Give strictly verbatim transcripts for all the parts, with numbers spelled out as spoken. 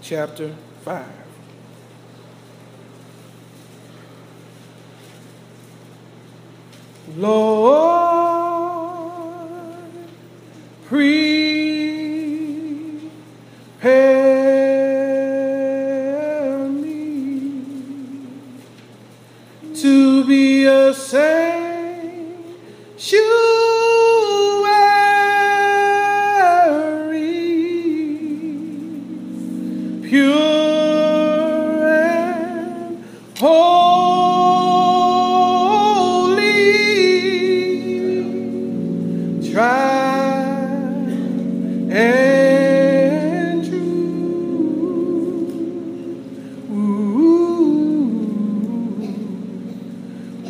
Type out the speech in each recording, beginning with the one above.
chapter five. Lord, prepare me to be a sanctuary, pure.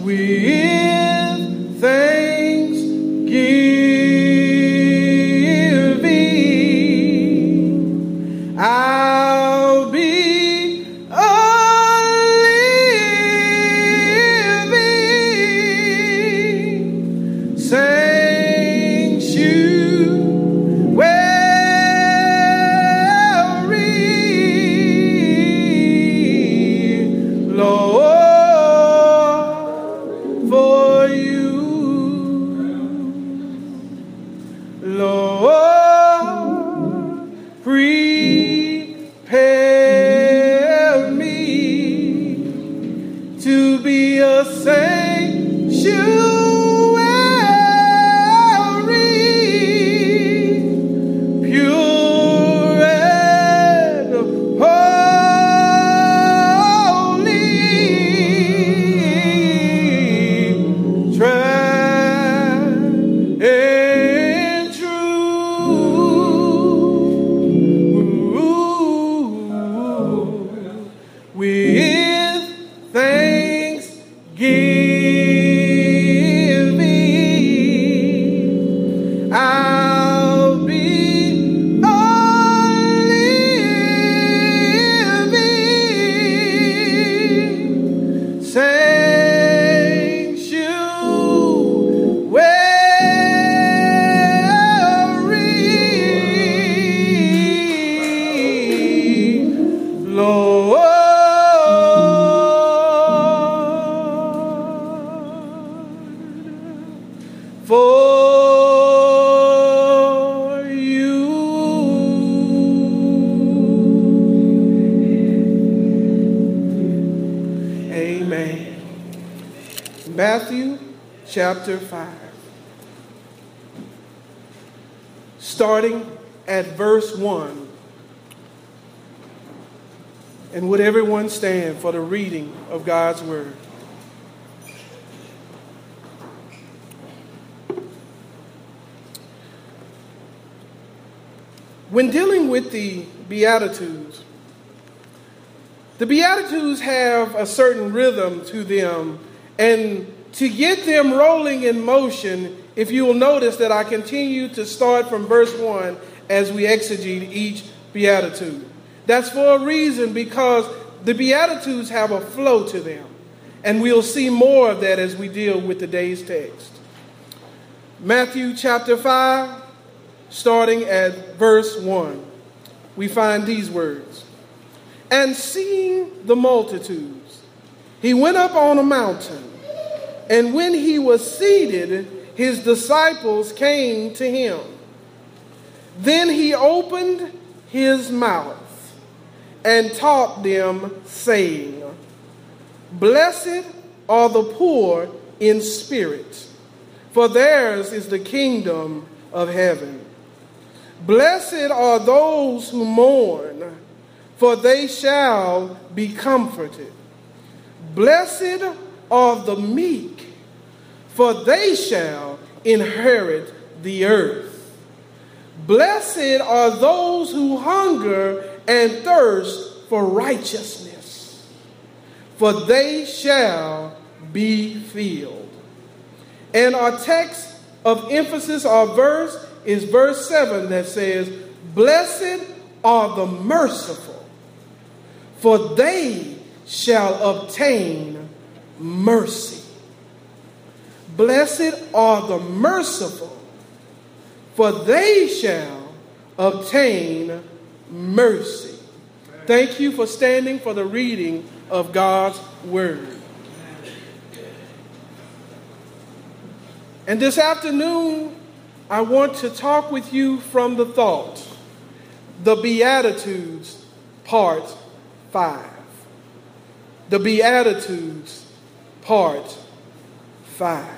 With thanksgiving, I'll be a living sanctuary, Lord. Lord, prepare me to be a sanctuary, pure and holy, tried and with thanksgiving, I'll be a living sanctuary, Lord. For you. Amen. Matthew chapter five, starting at verse one. And would everyone stand for the reading of God's word? When dealing with the Beatitudes, the Beatitudes have a certain rhythm to them, and to get them rolling in motion, if you will notice that I continue to start from verse one as we exegete each Beatitude. That's for a reason, because the Beatitudes have a flow to them, and we'll see more of that as we deal with today's text. Matthew chapter five. Starting at verse one, we find these words. And seeing the multitudes, he went up on a mountain. And when he was seated, his disciples came to him. Then he opened his mouth and taught them, saying, Blessed are the poor in spirit, for theirs is the kingdom of heaven. Blessed are those who mourn, for they shall be comforted. Blessed are the meek, for they shall inherit the earth. Blessed are those who hunger and thirst for righteousness, for they shall be filled. And our text of emphasis, our verse, is verse seven that says, Blessed are the merciful, for they shall obtain mercy. Blessed are the merciful, for they shall obtain mercy. Thank you for standing for the reading of God's word. And this afternoon, I want to talk with you from the thought, the Beatitudes, part five. The Beatitudes, part five.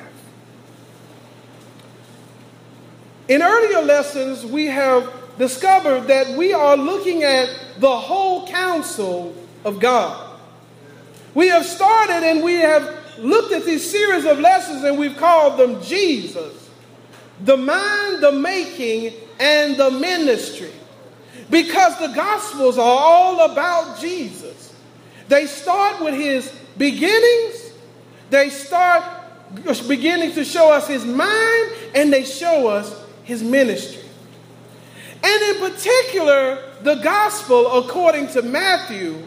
In earlier lessons, we have discovered that we are looking at the whole counsel of God. We have started and we have looked at these series of lessons, and we've called them Jesus, the mind, the making, and the ministry. Because the Gospels are all about Jesus. They start with his beginnings. They start beginning to show us his mind, and they show us his ministry. And in particular, the gospel, according to Matthew,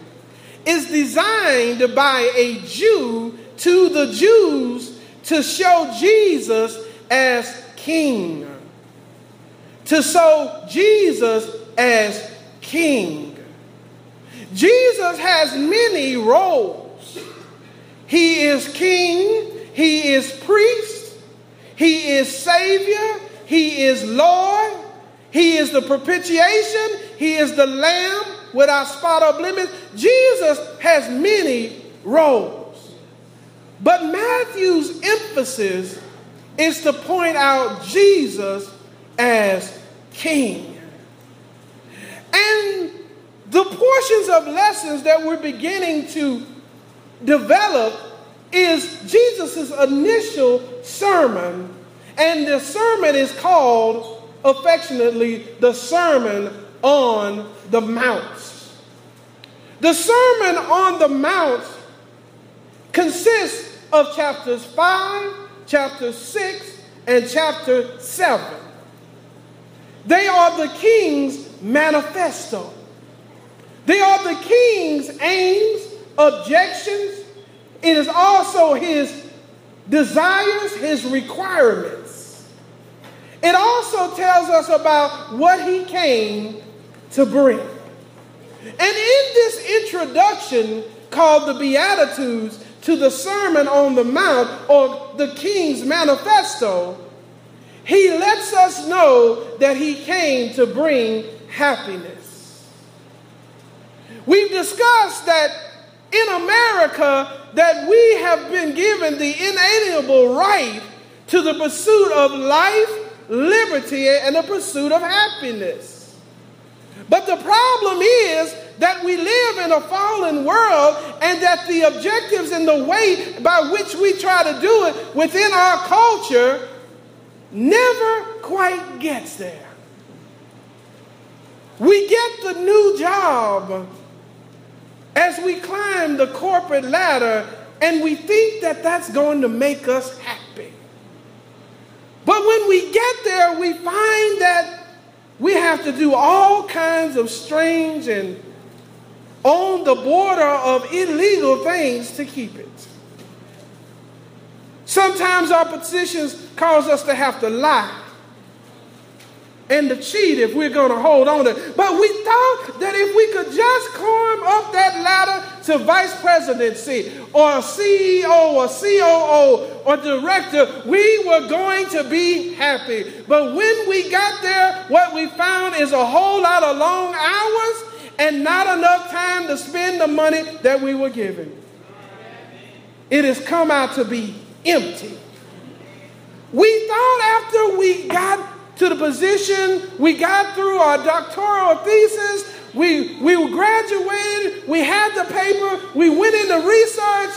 is designed by a Jew to the Jews to show Jesus as king. To show Jesus as king. Jesus has many roles. He is king. He is priest. He is savior. He is Lord. He is the propitiation. He is the lamb without spot or blemish. Jesus has many roles. But Matthew's emphasis is to point out Jesus as king. And the portions of lessons that we're beginning to develop is Jesus' initial sermon. And the sermon is called, affectionately, the Sermon on the Mount. The Sermon on the Mount consists of chapters five, chapter six, and chapter seven. They are the king's manifesto. They are the king's aims, objections. It is also his desires, his requirements. It also tells us about what he came to bring. And in this introduction called the Beatitudes to the Sermon on the Mount, or the King's Manifesto, he lets us know that he came to bring happiness. We've discussed that in America that we have been given the inalienable right to the pursuit of life, liberty, and the pursuit of happiness. But the problem is that we live in a fallen world, and that the objectives and the way by which we try to do it within our culture never quite gets there. We get the new job as we climb the corporate ladder, and we think that that's going to make us happy. But when we get there, we find that we have to do all kinds of strange and on the border of illegal things to keep it. Sometimes our positions cause us to have to lie and to cheat if we're going to hold on to it. But we thought that if we could just climb up that ladder to vice presidency or a C E O or C O O or director, we were going to be happy. But when we got there, what we found is a whole lot of long hours and not enough time to spend the money that we were given. It has come out to be empty. We thought after we got to the position, we got through our doctoral thesis, we, we graduated, we had the paper, we went into research,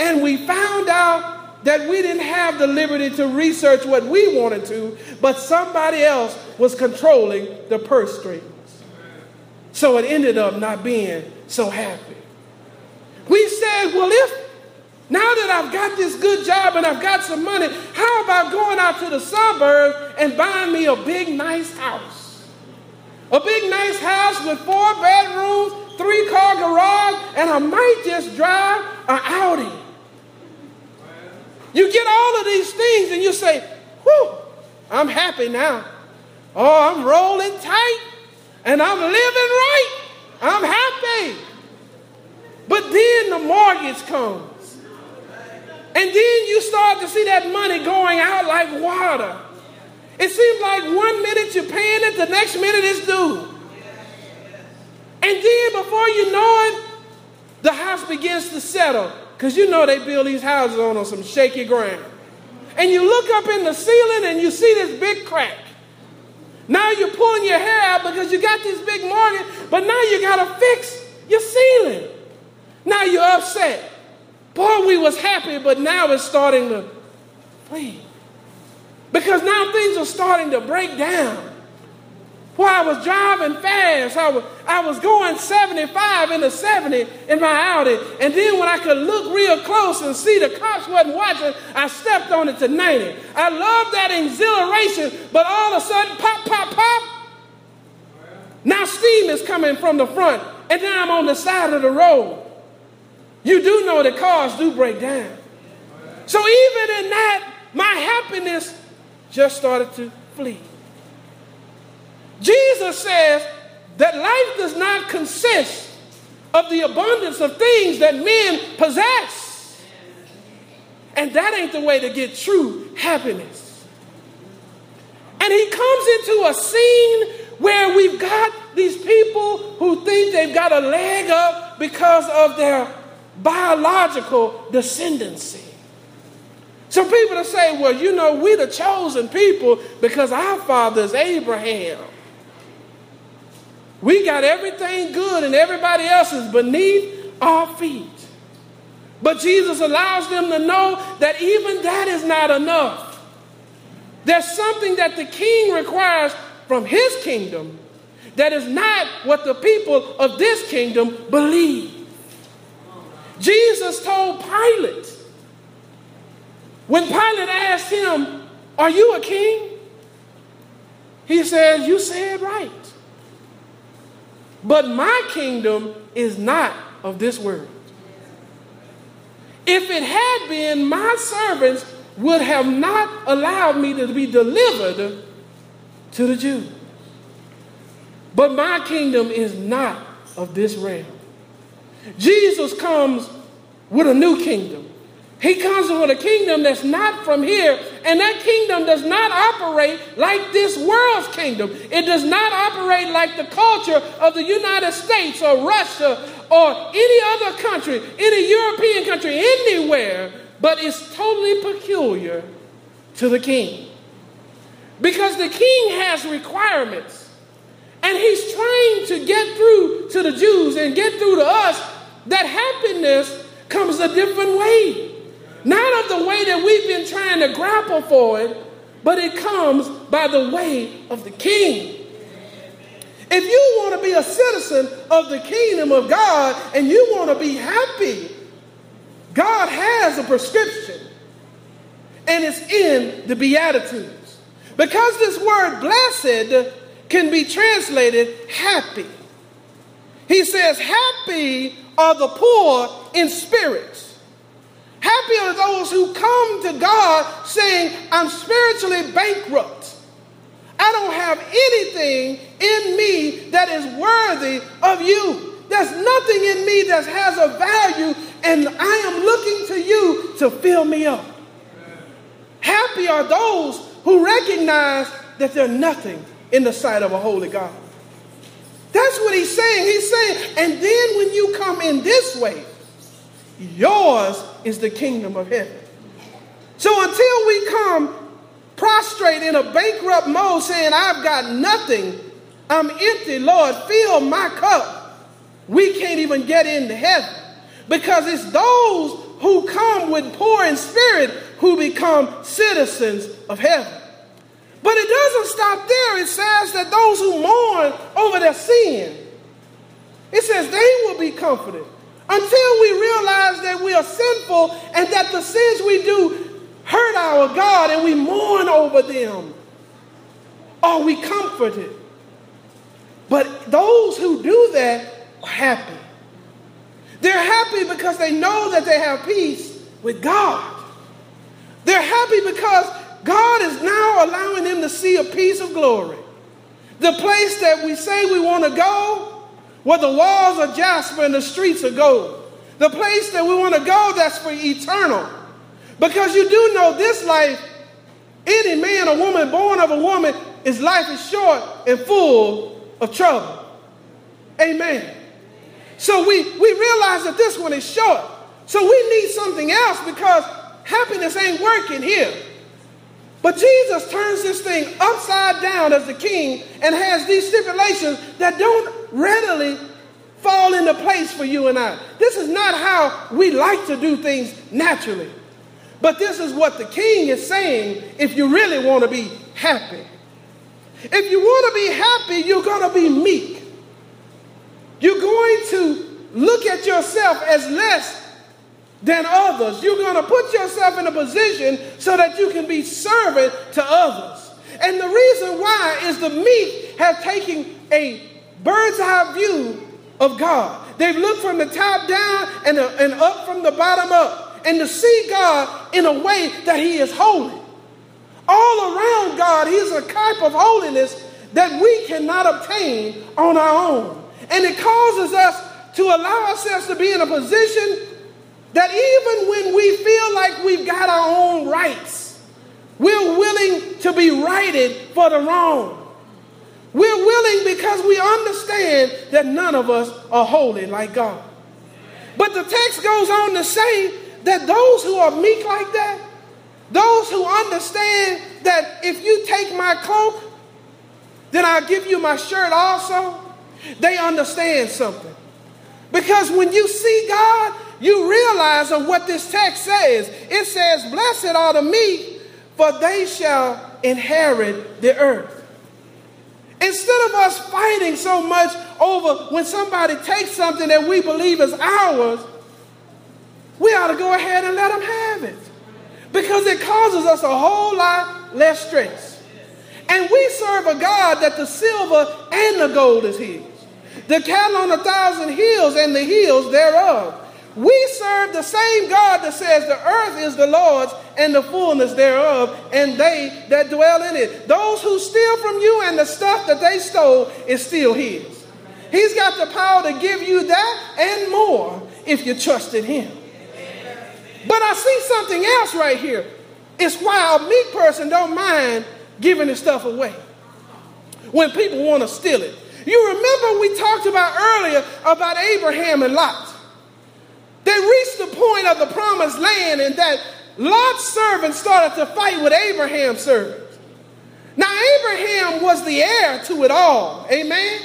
and we found out that we didn't have the liberty to research what we wanted to, but somebody else was controlling the purse strings. So it ended up not being so happy. We said, well, if now that I've got this good job and I've got some money, how about going out to the suburbs and buying me a big, nice house? A big, nice house with four bedrooms, three-car garage, and I might just drive an Audi. You get all of these things and you say, whew, I'm happy now. Oh, I'm rolling tight and I'm living right. I'm happy. nuggets comes. And then you start to see that money going out like water. It seems like one minute you're paying it, the next minute it's due. And then before you know it, the house begins to settle. Because you know they build these houses on, on some shaky ground. And you look up in the ceiling and you see this big crack. Now you're pulling your hair out because you got this big mortgage, but now you got to fix your ceiling. Now you're upset. Boy, we was happy, but now it's starting to bleed. Because now things are starting to break down. Well, I was driving fast. I was, I was going seventy-five in the seventy in my Audi. And then when I could look real close and see the cops wasn't watching, I stepped on it to ninety. I love that exhilaration, but all of a sudden, pop, pop, pop. Now steam is coming from the front, and now I'm on the side of the road. You do know that cars do break down. So even in that, my happiness just started to flee. Jesus says that life does not consist of the abundance of things that men possess. And that ain't the way to get true happiness. And he comes into a scene where we've got these people who think they've got a leg up because of their biological descendancy. So people that say, well, you know, we're the chosen people because our father is Abraham. We got everything good and everybody else is beneath our feet. But Jesus allows them to know that even that is not enough. There's something that the king requires from his kingdom that is not what the people of this kingdom believe. Jesus told Pilate, when Pilate asked him, are you a king? He said, you said right. But my kingdom is not of this world. If it had been, my servants would have not allowed me to be delivered to the Jews. But my kingdom is not of this realm. Jesus comes with a new kingdom. He comes with a kingdom that's not from here, and that kingdom does not operate like this world's kingdom. It does not operate like the culture of the United States or Russia or any other country, any European country, anywhere, but it's totally peculiar to the king. Because the king has requirements, and he's trying to get through to the Jews and get through to us that happiness comes a different way. Not of the way that we've been trying to grapple for it, but it comes by the way of the king. If you want to be a citizen of the kingdom of God and you want to be happy, God has a prescription. And it's in the Beatitudes. Because this word blessed can be translated happy. He says, happy are the poor in spirit. Happy are those who come to God saying, I'm spiritually bankrupt. I don't have anything in me that is worthy of you. There's nothing in me that has a value, and I am looking to you to fill me up. Happy are those who recognize that they're nothing in the sight of a holy God. That's what he's saying. He's saying, and then when you come in this way, yours is the kingdom of heaven. So until we come prostrate in a bankrupt mode saying, I've got nothing, I'm empty, Lord, fill my cup, we can't even get into heaven. Because it's those who come with poor in spirit who become citizens of heaven. But it doesn't stop there. It says that those who mourn over their sin, it says they will be comforted. Until we realize that we are sinful and that the sins we do hurt our God and we mourn over them, are we comforted? But those who do that are happy. They're happy because they know that they have peace with God. They're happy because God is now allowing them to see a piece of glory. The place that we say we want to go, where the walls are jasper and the streets are gold. The place that we want to go, that's for eternal. Because you do know this life, any man or woman born of a woman, his life is short and full of trouble. Amen. So we, we realize that this one is short. So we need something else because happiness ain't working here. But Jesus turns this thing upside down as the king and has these stipulations that don't readily fall into place for you and I. This is not how we like to do things naturally. But this is what the king is saying if you really want to be happy. If you want to be happy, you're going to be meek. You're going to look at yourself as less than others. You're going to put yourself in a position so that you can be servant to others. And the reason why is the meek have taken a bird's eye view of God. They've looked from the top down and, and up from the bottom up, and to see God in a way that he is holy. All around God, he's a type of holiness that we cannot obtain on our own. And it causes us to allow ourselves to be in a position that even when we feel like we've got our own rights, we're willing to be righted for the wrong. We're willing because we understand that none of us are holy like God. But the text goes on to say that those who are meek like that, those who understand that if you take my cloak, then I'll give you my shirt also, they understand something. Because when you see God, you realize of what this text says. It says, blessed are the meek, for they shall inherit the earth. Instead of us fighting so much over when somebody takes something that we believe is ours, we ought to go ahead and let them have it. Because it causes us a whole lot less stress. And we serve a God that the silver and the gold is his. The cattle on a thousand hills and the hills thereof. We serve the same God that says the earth is the Lord's and the fullness thereof and they that dwell in it. Those who steal from you and the stuff that they stole is still his. He's got the power to give you that and more if you trust in him. But I see something else right here. It's why a meek person don't mind giving his stuff away when people want to steal it. You remember we talked about earlier about Abraham and Lot. They reached the point of the promised land and that Lot's servants started to fight with Abraham's servants. Now Abraham was the heir to it all. Amen?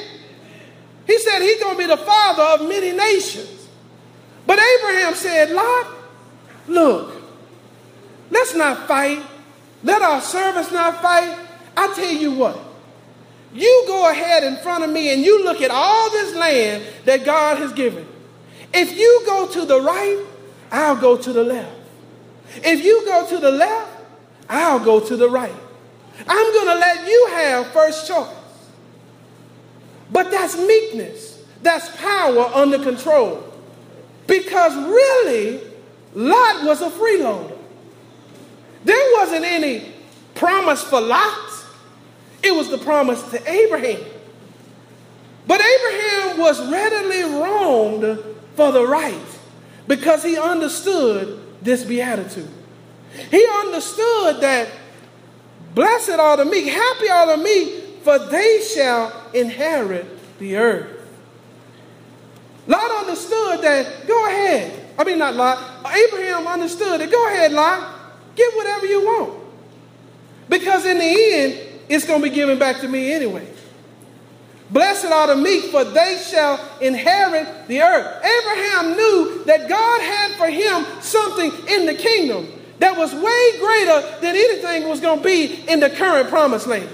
He said he's going to be the father of many nations. But Abraham said, Lot, look, let's not fight. Let our servants not fight. I tell you what, you go ahead in front of me and you look at all this land that God has given. If you go to the right, I'll go to the left. If you go to the left, I'll go to the right. I'm going to let you have first choice. But that's meekness. That's power under control. Because really, Lot was a freeloader. There wasn't any promise for Lot. It was the promise to Abraham. But Abraham was readily wronged for the right because he understood this beatitude. He understood that blessed are the meek, happy are the meek, for they shall inherit the earth. Lot understood that, go ahead. I mean, not Lot. Abraham understood it. Go ahead, Lot. Get whatever you want. Because in the end, it's going to be given back to me anyway. Blessed are the meek, for they shall inherit the earth. Abraham knew that God had for him something in the kingdom that was way greater than anything was going to be in the current promised land.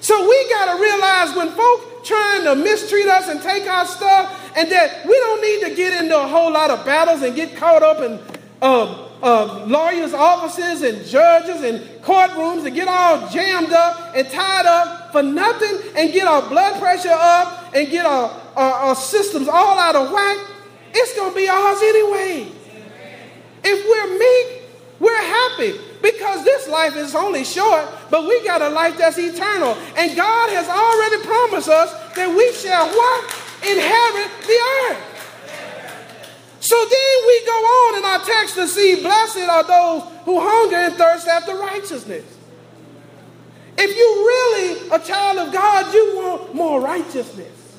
So we got to realize when folk trying to mistreat us and take our stuff, and that we don't need to get into a whole lot of battles and get caught up in uh, uh, lawyers' offices and judges and courtrooms and get all jammed up and tied up for nothing and get our blood pressure up and get our, our, our systems all out of whack. It's going to be ours anyway. If we're meek, we're happy. Because this life is only short, but we got a life that's eternal. And God has already promised us that we shall what? Inherit the earth. So then we go on in our text to see, blessed are those who hunger and thirst after righteousness. If you're really a child of God, you want more righteousness.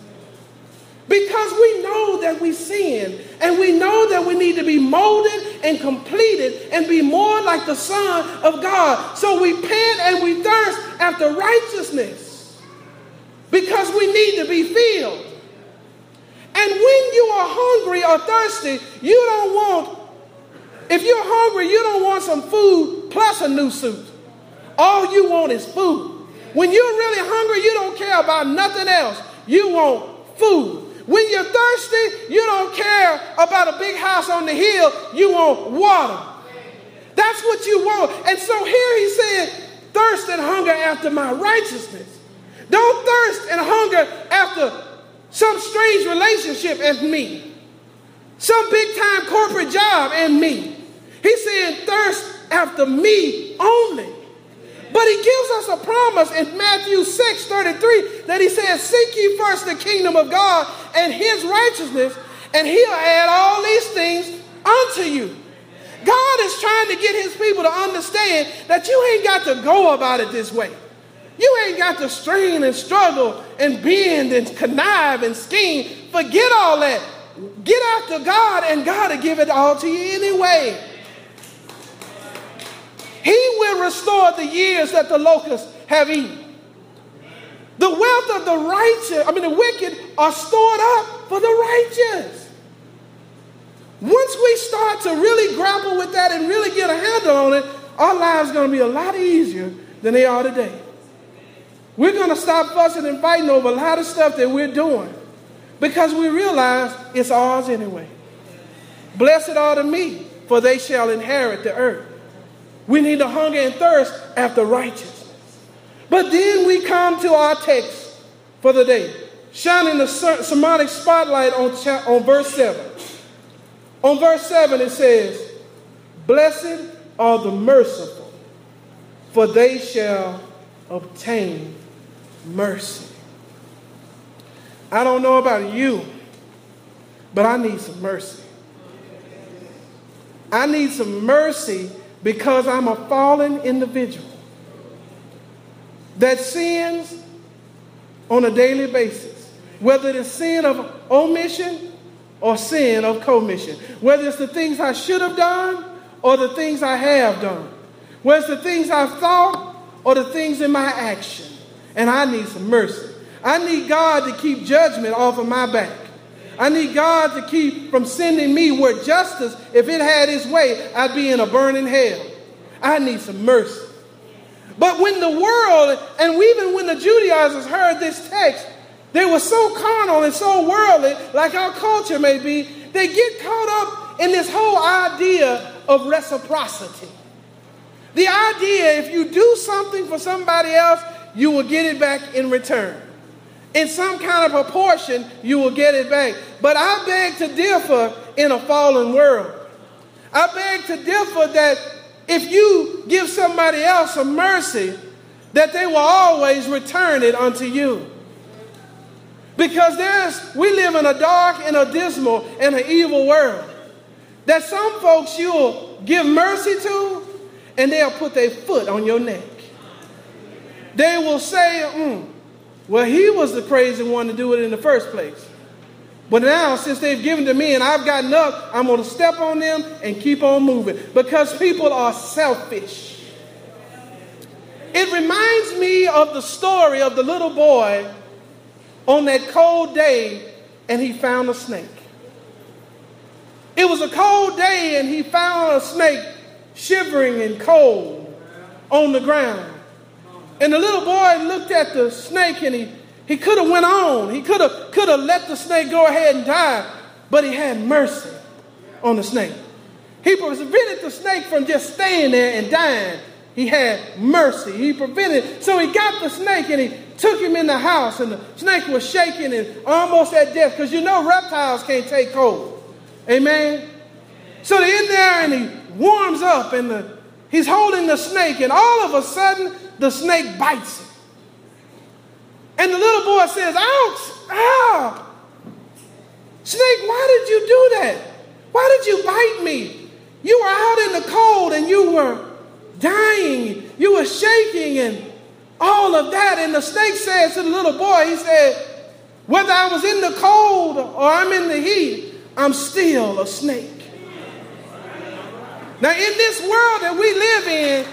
Because we know that we sin, and we know that we need to be molded and completed and be more like the Son of God. So we pant and we thirst after righteousness because we need to be filled. And when you are hungry or thirsty, you don't want, if you're hungry, you don't want some food plus a new suit. All you want is food. When you're really hungry, you don't care about nothing else. You want food. When you're thirsty, you don't care about a big house on the hill. You want water. That's what you want. And so here he said, thirst and hunger after my righteousness. Don't thirst and hunger after some strange relationship and me. Some big time corporate job and me. He's saying thirst after me only. But he gives us a promise in Matthew six thirty-three that he says, seek ye first the kingdom of God and his righteousness, and he'll add all these things unto you. God is trying to get his people to understand that you ain't got to go about it this way. You ain't got to strain and struggle and bend and connive and scheme. Forget all that. Get after God, and God will give it all to you anyway. He will restore the years that the locusts have eaten. The wealth of the righteous, I mean the wicked, are stored up for the righteous. Once we start to really grapple with that and really get a handle on it, our lives are going to be a lot easier than they are today. We're going to stop fussing and fighting over a lot of stuff that we're doing because we realize it's ours anyway. Blessed are the meek, for they shall inherit the earth. We need to hunger and thirst after righteousness. But then we come to our text for the day, shining the sermonic spotlight on, on verse seven. On verse seven it says, blessed are the merciful, for they shall obtain mercy. I don't know about you, but I need some mercy. I need some mercy because I'm a fallen individual that sins on a daily basis, whether it is sin of omission or sin of commission, whether it's the things I should have done or the things I have done, whether it's the things I've thought or the things in my action. And I need some mercy. I need God to keep judgment off of my back. I need God to keep from sending me where justice, if it had its way, I'd be in a burning hell. I need some mercy. But when the world, and even when the Judaizers heard this text, they were so carnal and so worldly, like our culture may be, they get caught up in this whole idea of reciprocity. The idea, if you do something for somebody else, you will get it back in return. In some kind of proportion, you will get it back. But I beg to differ in a fallen world. I beg to differ that if you give somebody else some mercy, that they will always return it unto you. Because there's, we live in a dark and a dismal and an evil world that some folks you'll give mercy to, and they'll put their foot on your neck. They will say, mm, well, he was the crazy one to do it in the first place. But now, since they've given to me and I've gotten up, I'm going to step on them and keep on moving. Because people are selfish. It reminds me of the story of the little boy on that cold day, and he found a snake. It was a cold day, and he found a snake shivering and cold on the ground. And the little boy looked at the snake, and he, he could have went on. He could have could have let the snake go ahead and die, but he had mercy on the snake. He prevented the snake from just staying there and dying. He had mercy. He prevented. So he got the snake, and he took him in the house, and the snake was shaking and almost at death, because you know reptiles can't take cold. Amen? So they're in there, and he warms up, and the, he's holding the snake, and all of a sudden, the snake bites him. And the little boy says, ouch, ow. Snake, why did you do that? Why did you bite me? You were out in the cold and you were dying. You were shaking and all of that. And the snake said to the little boy, he said, whether I was in the cold or I'm in the heat, I'm still a snake. Now, in this world that we live in,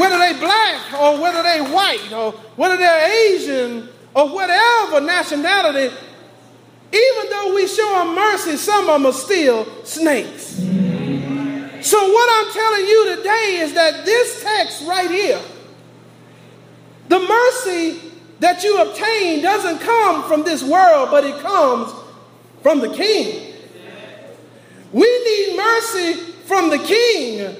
whether they black or whether they white or whether they're Asian or whatever nationality, even though we show them mercy, some of them are still snakes. So what I'm telling you today is that this text right here, the mercy that you obtain doesn't come from this world, but it comes from the King. We need mercy from the King,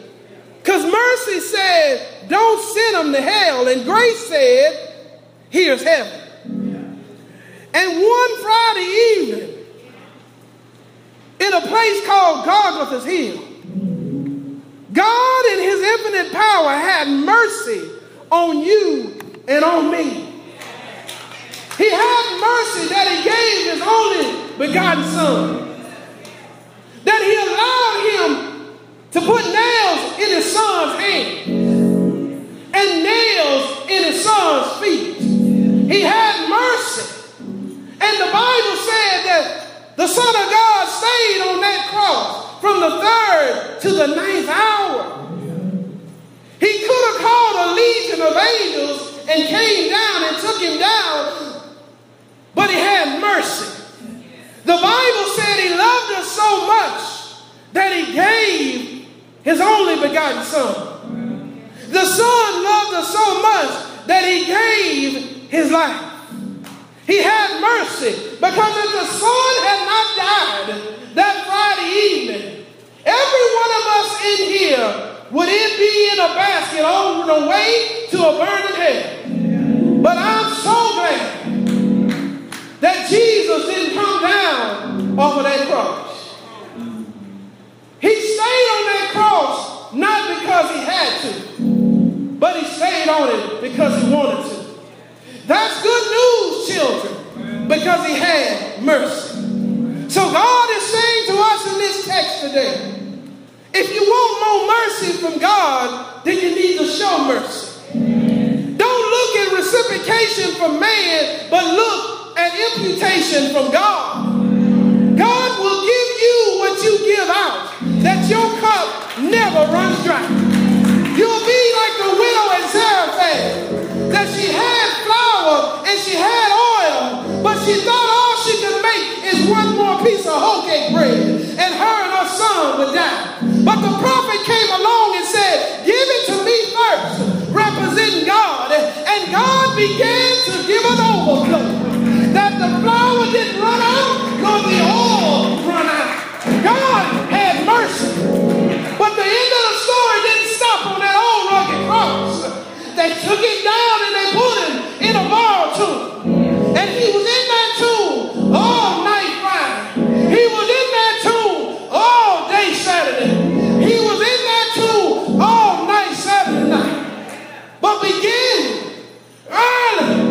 because mercy said, don't send them to hell, and grace said, here's heaven. And one Friday evening, in a place called Golgotha's Hill, God in his infinite power had mercy on you and on me. He had mercy that he gave his only begotten son, that he allowed him to put nails in his son's hands and nails in his son's feet. He had mercy. And the Bible said that the Son of God stayed on that cross from the third to the ninth hour. He could have called a legion of angels and came down and took him down, but he had mercy. The Bible said he loved us so much that he gave his only begotten Son. The Son loved us so much that he gave his life. He had mercy, because if the Son had not died that Friday evening, every one of us in here would it be in a basket on the way to a burning hell. But I'm so glad that Jesus didn't come down off of that cross. He stayed on that cross not because he had to, but he stayed on it because he wanted to. That's good news, children, because he had mercy. So God is saying to us in this text today, if you want more mercy from God, then you need to show mercy. Don't look at reciprocation from man, but look at imputation from God. God will give you what you give out, that your cup never runs dry. You'll be like the widow at Zarephath, that she had and she had oil, but she thought all she could make is one more piece of whole cake bread, and her and her son would die. But the prophet came along and said, give it to me first, representing God. And God began to give an overflow, that the flour didn't run out, nor the oil run out. God had mercy. But the end of the story didn't stop on that old rugged cross. They took it down and they put him in a borrowed tomb. And he was in that tomb all night Friday. He was in that tomb all day Saturday. He was in that tomb all night Saturday night. But begin early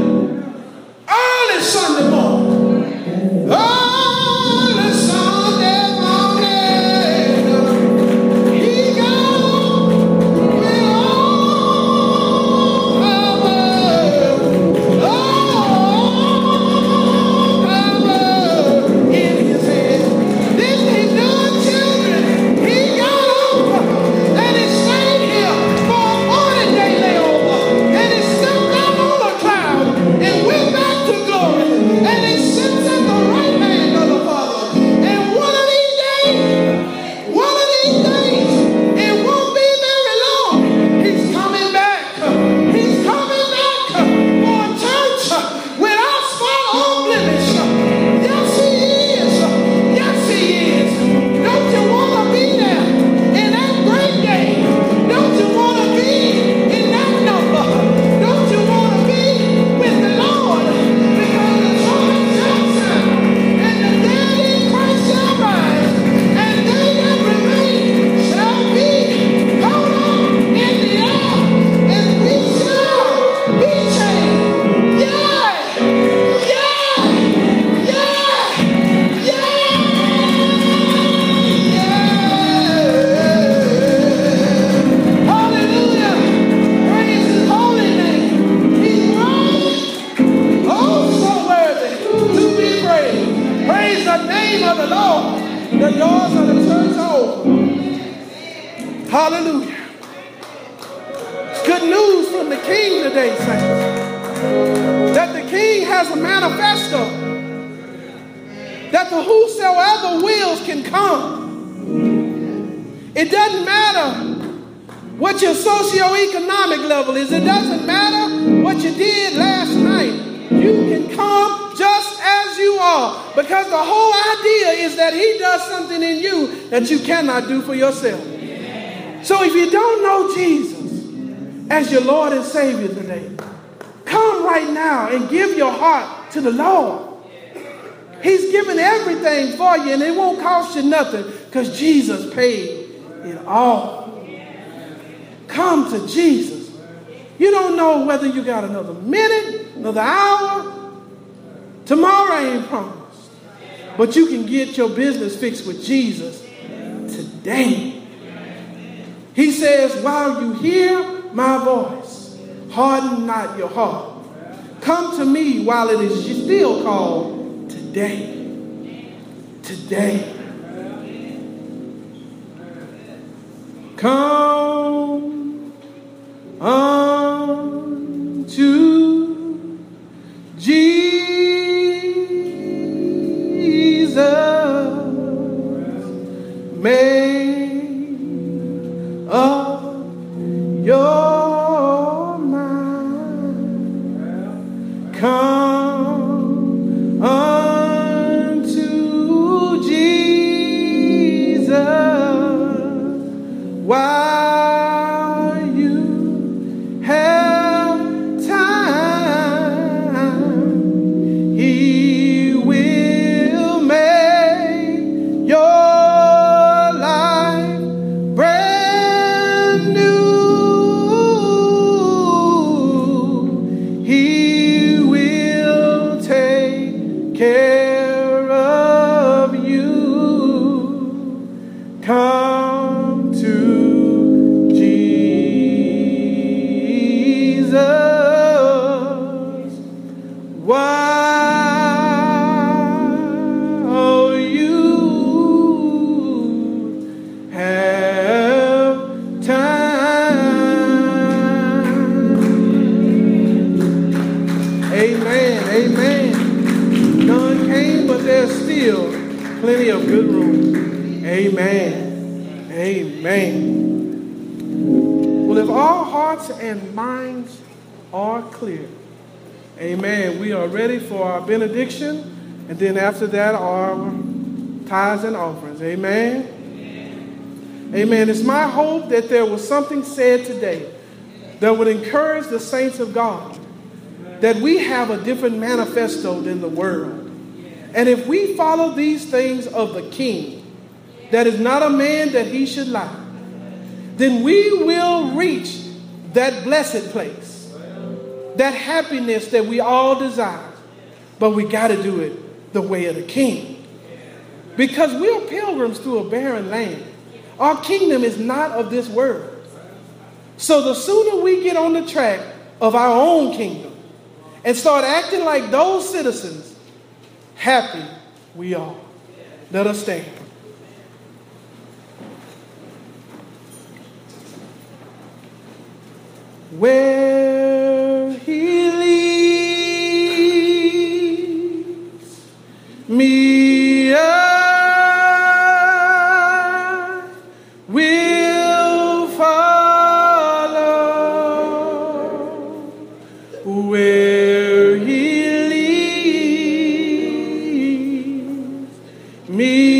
the law, the doors of the church are open. Hallelujah. Good news from the King today, saints. That the King has a manifesto. That the whosoever wills can come. It doesn't matter what your socioeconomic level is. It doesn't matter what you did last night. You can come just as you are. Because the whole idea is that he does something in you that you cannot do for yourself. So if you don't know Jesus as your Lord and Savior today, come right now and give your heart to the Lord. He's given everything for you and it won't cost you nothing because Jesus paid it all. Come to Jesus. You don't know whether you got another minute, another hour. Tomorrow ain't promised. But you can get your business fixed with Jesus today. He says, while you hear my voice, harden not your heart. Come to me while it is still called today. Today. Come unto Jesus. May of your mind. Come unto Jesus while you have time. He will make your Amen. Amen. Well, if all hearts and minds are clear, amen, we are ready for our benediction, and then after that, our tithes and offerings. Amen. Amen. Amen. It's my hope that there was something said today that would encourage the saints of God, that we have a different manifesto than the world. And if we follow these things of the King, that is not a man that he should lie, then we will reach that blessed place, that happiness that we all desire. But we got to do it the way of the King. Because we are pilgrims through a barren land. Our kingdom is not of this world. So the sooner we get on the track of our own kingdom and start acting like those citizens, happy we are. Let us stand. Where he leads me, I will follow. Where he leads me,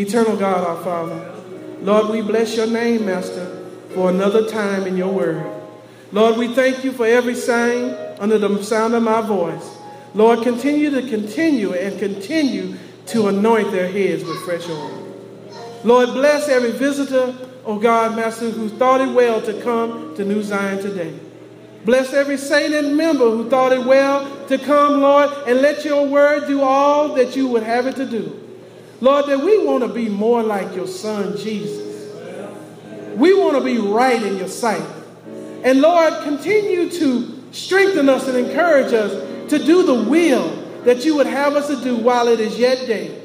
Eternal God, our Father, Lord, we bless your name, Master, for another time in your word. Lord, we thank you for every sign under the sound of my voice. Lord, continue to continue and continue to anoint their heads with fresh oil. Lord, bless every visitor, oh God, Master, who thought it well to come to New Zion today. Bless every sainted member who thought it well to come, Lord, and let your word do all that you would have it to do. Lord, that we want to be more like your son, Jesus. We want to be right in your sight. And Lord, continue to strengthen us and encourage us to do the will that you would have us to do while it is yet day.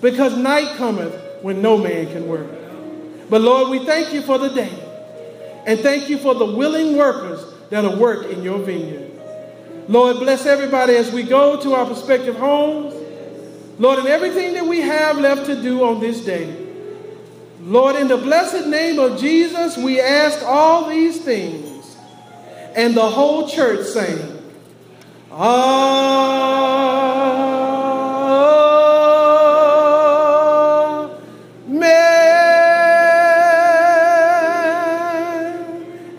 Because night cometh when no man can work. But Lord, we thank you for the day. And thank you for the willing workers that'll work in your vineyard. Lord, bless everybody as we go to our prospective homes. Lord, in everything that we have left to do on this day. Lord, in the blessed name of Jesus, we ask all these things. And the whole church sang, Amen.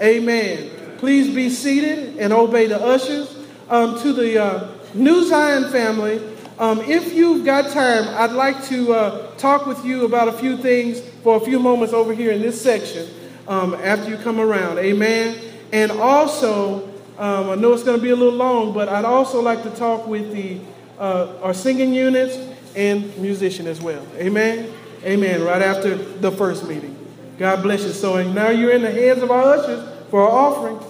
Amen. Please be seated and obey the ushers. Um, to the uh, New Zion family, um, if you've got time, I'd like to uh, talk with you about a few things for a few moments over here in this section um, after you come around. Amen. And also, um, I know it's going to be a little long, but I'd also like to talk with the uh, our singing units and musician as well. Amen. Amen. Right after the first meeting. God bless you. So and now you're in the hands of our ushers for our offering.